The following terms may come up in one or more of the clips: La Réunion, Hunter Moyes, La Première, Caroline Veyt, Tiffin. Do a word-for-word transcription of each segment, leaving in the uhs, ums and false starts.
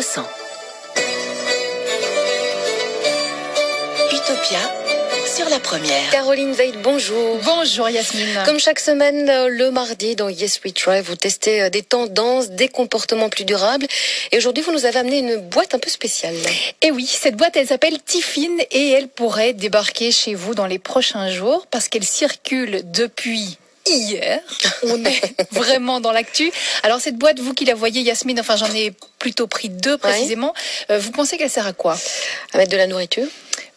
votre sang. Utopia. Sur La Première. Caroline Veyt, bonjour. Bonjour Yasmine. Comme chaque semaine, le mardi dans Yes We Try, vous testez des tendances, des comportements plus durables. Et aujourd'hui, vous nous avez amené une boîte un peu spéciale. Et oui, cette boîte, elle s'appelle Tiffin et elle pourrait débarquer chez vous dans les prochains jours parce qu'elle circule depuis... hier, on est vraiment dans l'actu. Alors cette boîte, vous qui la voyez Yasmine, enfin j'en ai plutôt pris deux précisément, ouais. Vous pensez qu'elle sert à quoi? À mettre de la nourriture.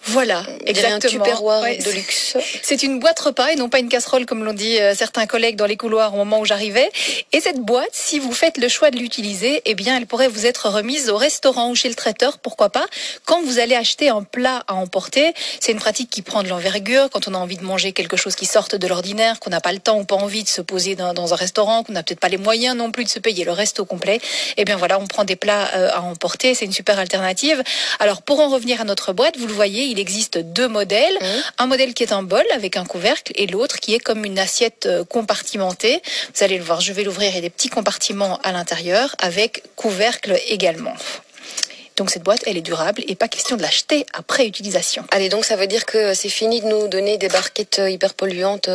Voilà, exactement. Un tupperware ouais, de luxe. C'est une boîte repas et non pas une casserole comme l'ont dit certains collègues dans les couloirs au moment où j'arrivais. Et cette boîte, si vous faites le choix de l'utiliser, eh bien elle pourrait vous être remise au restaurant ou chez le traiteur, pourquoi pas, quand vous allez acheter un plat à emporter. C'est une pratique qui prend de l'envergure quand on a envie de manger quelque chose qui sorte de l'ordinaire, qu'on n'a pas le temps ou pas envie de se poser dans, dans un restaurant, qu'on n'a peut-être pas les moyens non plus de se payer le resto complet. Eh bien voilà, on prend des plats euh, à emporter, c'est une super alternative. Alors pour en revenir à notre boîte, vous le voyez, il existe deux modèles, mmh. un modèle qui est un bol avec un couvercle et l'autre qui est comme une assiette compartimentée. Vous allez le voir, je vais l'ouvrir, il y a des petits compartiments à l'intérieur avec couvercle également. Donc cette boîte, elle est durable et pas question de l'acheter après utilisation. Allez, donc ça veut dire que c'est fini de nous donner des barquettes hyper polluantes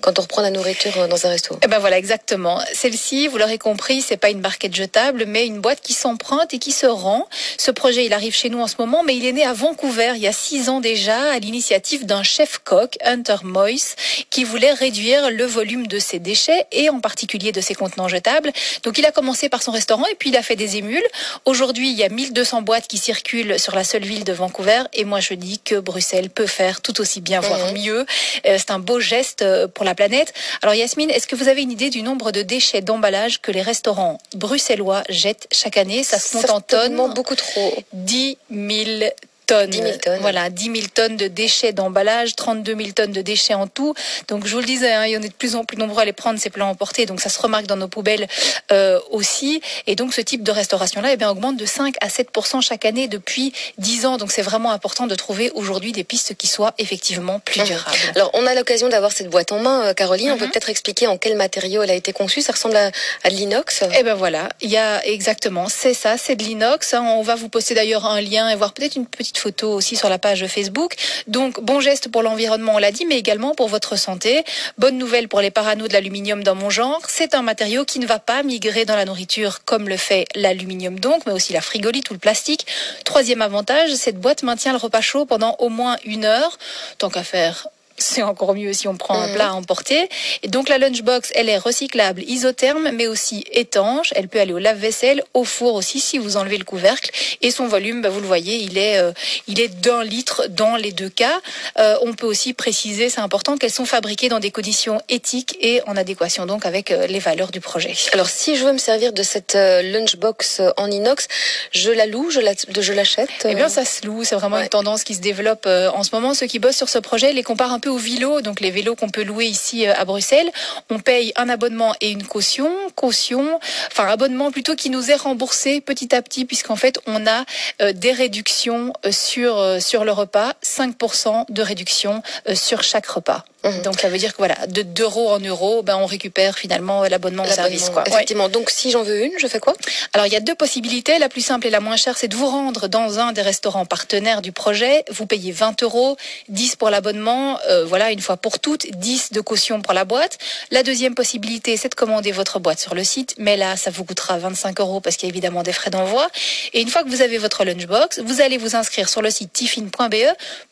quand on reprend la nourriture dans un resto. Et ben voilà, exactement. Celle-ci, vous l'aurez compris, c'est pas une barquette jetable, mais une boîte qui s'emprunte et qui se rend. Ce projet, il arrive chez nous en ce moment, mais il est né à Vancouver il y a six ans déjà, à l'initiative d'un chef coq, Hunter Moyes, qui voulait réduire le volume de ses déchets et en particulier de ses contenants jetables. Donc il a commencé par son restaurant et puis il a fait des émules. Aujourd'hui, il y a mille deux cents boîtes qui circulent sur la seule ville de Vancouver et moi je dis que Bruxelles peut faire tout aussi bien, voire mmh. mieux. C'est un beau geste pour la planète. Alors Yasmine, est-ce que vous avez une idée du nombre de déchets d'emballage que les restaurants bruxellois jettent chaque année? Ça se compte en tonnes. Beaucoup trop. dix mille tonnes. dix mille tonnes. Voilà, dix mille tonnes de déchets d'emballage, trente-deux mille tonnes de déchets en tout. Donc, je vous le disais, hein, il y en a de plus en plus nombreux à les prendre, ces plats emportés. Donc, ça se remarque dans nos poubelles euh, aussi. Et donc, ce type de restauration-là eh bien, augmente de cinq à sept pour cent chaque année depuis dix ans. Donc, c'est vraiment important de trouver aujourd'hui des pistes qui soient effectivement plus durables. Mmh. Alors, on a l'occasion d'avoir cette boîte en main, Caroline. Mmh. On peut peut-être expliquer en quel matériau elle a été conçue. Ça ressemble à, à de l'inox. Eh bien, voilà. Il y a exactement, c'est ça, c'est de l'inox. On va vous poster d'ailleurs un lien et voir peut-être une petite photos aussi sur la page Facebook. Donc, bon geste pour l'environnement, on l'a dit, mais également pour votre santé. Bonne nouvelle pour les parano de l'aluminium dans mon genre. C'est un matériau qui ne va pas migrer dans la nourriture comme le fait l'aluminium donc, mais aussi la frigolite ou le plastique. Troisième avantage, cette boîte maintient le repas chaud pendant au moins une heure. Tant qu'à faire... c'est encore mieux si on prend un plat à emporter. Et donc la lunchbox, elle est recyclable, isotherme, mais aussi étanche. Elle peut aller au lave-vaisselle, au four aussi, si vous enlevez le couvercle. Et son volume, bah, vous le voyez, il est, euh, il est d'un litre dans les deux cas. Euh, on peut aussi préciser, c'est important, qu'elles sont fabriquées dans des conditions éthiques et en adéquation donc avec euh, les valeurs du projet. Alors si je veux me servir de cette euh, lunchbox en inox, je la loue, je la, je l'achète. Euh... Eh bien ça se loue, c'est vraiment ouais. une tendance qui se développe euh, en ce moment. Ceux qui bossent sur ce projet les comparent un peu aux vélos, donc les vélos qu'on peut louer ici à Bruxelles. On paye un abonnement et une caution, caution, enfin abonnement plutôt qui nous est remboursé petit à petit puisqu'en fait on a euh, des réductions sur, euh, sur le repas, cinq pour cent de réduction euh, sur chaque repas. Mmh. Donc ça veut dire que voilà, de d'euros en euros, ben on récupère finalement l'abonnement au service quoi. Effectivement. Ouais. Donc si j'en veux une, je fais quoi? Alors il y a deux possibilités. La plus simple et la moins chère, c'est de vous rendre dans un des restaurants partenaires du projet. Vous payez vingt euros, dix pour l'abonnement, euh, voilà une fois pour toutes, dix de caution pour la boîte. La deuxième possibilité, c'est de commander votre boîte sur le site, mais là ça vous coûtera vingt-cinq euros parce qu'il y a évidemment des frais d'envoi. Et une fois que vous avez votre lunchbox, vous allez vous inscrire sur le site tiffin point be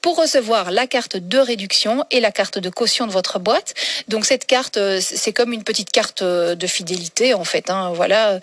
pour recevoir la carte de réduction et la carte de caution de votre boîte. Donc cette carte, c'est comme une petite carte de fidélité en fait. Hein, voilà.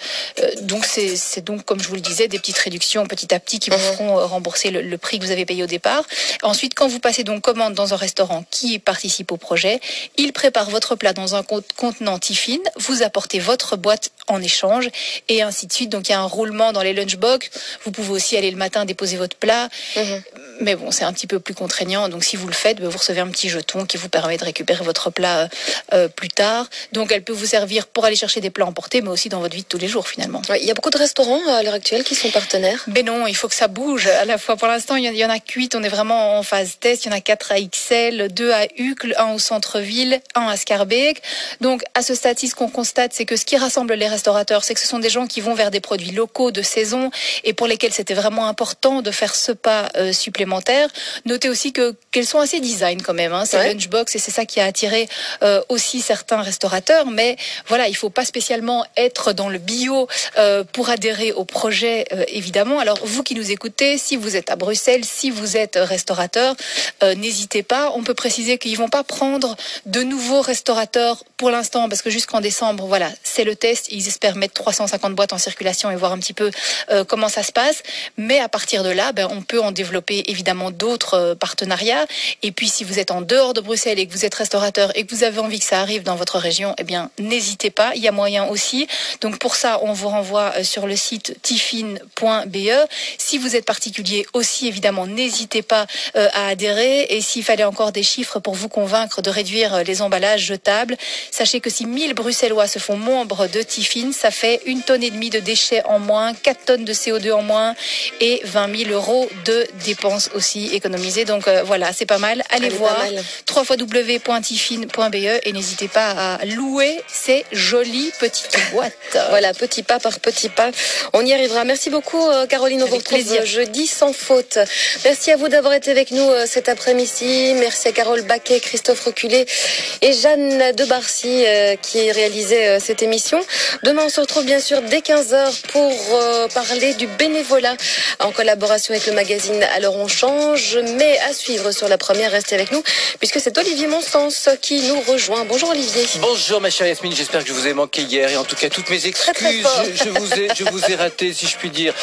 Donc c'est, c'est donc comme je vous le disais des petites réductions petit à petit qui vous feront rembourser le, le prix que vous avez payé au départ. Ensuite, quand vous passez donc commande dans un restaurant qui participe au projet, il prépare votre plat dans un contenant Tiffin. Vous apportez votre boîte en échange et ainsi de suite. Donc il y a un roulement dans les lunchbox. Vous pouvez aussi aller le matin déposer votre plat, mm-hmm. mais bon c'est un petit peu plus contraignant. Donc si vous le faites, vous recevez un petit jeton qui vous permet permet de récupérer votre plat euh, plus tard. Donc elle peut vous servir pour aller chercher des plats emportés, mais aussi dans votre vie de tous les jours finalement. Ouais, il y a beaucoup de restaurants à l'heure actuelle qui sont partenaires. Mais non, il faut que ça bouge. À la fois, pour l'instant, il y en a huit, on est vraiment en phase test. Il y en a quatre à Ixelles, deux à Uccle, un au centre-ville, un à Scarbeck. Donc à ce stade, ce qu'on constate, c'est que ce qui rassemble les restaurateurs, c'est que ce sont des gens qui vont vers des produits locaux de saison et pour lesquels c'était vraiment important de faire ce pas euh, supplémentaire. Notez aussi que qu'elles sont assez design quand même, hein, ces ouais. lunchbox, et c'est ça qui a attiré euh, aussi certains restaurateurs. Mais voilà, il faut pas spécialement être dans le bio euh, pour adhérer au projet, euh, évidemment. Alors vous qui nous écoutez, si vous êtes à Bruxelles, si vous êtes restaurateur, euh, n'hésitez pas. On peut préciser qu'ils vont pas prendre de nouveaux restaurateurs pour l'instant, parce que jusqu'en décembre, voilà, c'est le test. Ils espèrent mettre trois cent cinquante boîtes en circulation et voir un petit peu euh, comment ça se passe. Mais à partir de là, ben, on peut en développer évidemment d'autres euh, partenariats. Et puis, si vous êtes en dehors de Bruxelles et que vous êtes restaurateur et que vous avez envie que ça arrive dans votre région, eh bien, n'hésitez pas. Il y a moyen aussi. Donc, pour ça, on vous renvoie euh, sur le site tiffin point be. Si vous êtes particulier aussi, évidemment, n'hésitez pas euh, à adhérer. Et s'il fallait encore des chiffres pour vous convaincre de réduire euh, les emballages jetables, sachez que si mille Bruxellois se font membres de Tiffin, ça fait une tonne et demie de déchets en moins, quatre tonnes de C O deux en moins et vingt mille euros de dépenses aussi économisées. Donc euh, voilà, c'est pas mal. Allez Elle voir w w w point tiffin point be et n'hésitez pas à louer ces jolies petites boîtes. Voilà, petit pas par petit pas, on y arrivera. Merci beaucoup euh, Caroline, on vous retrouve jeudi sans faute. Merci à vous d'avoir été avec nous euh, cet après-midi. Merci à Carole Baquet, Christophe Reculé et Jeanne de Barcy euh, qui réalisait euh, cette émission. Demain, on se retrouve bien sûr dès quinze heures pour euh, parler du bénévolat en collaboration avec le magazine Alors on change, mais à suivre sur La Première. Restez avec nous puisque c'est Olivier Monsens qui nous rejoint. Bonjour Olivier. Bonjour ma chère Yasmine, j'espère que je vous ai manqué hier et en tout cas toutes mes excuses. Très, très je, je, vous ai, je vous ai raté si je puis dire.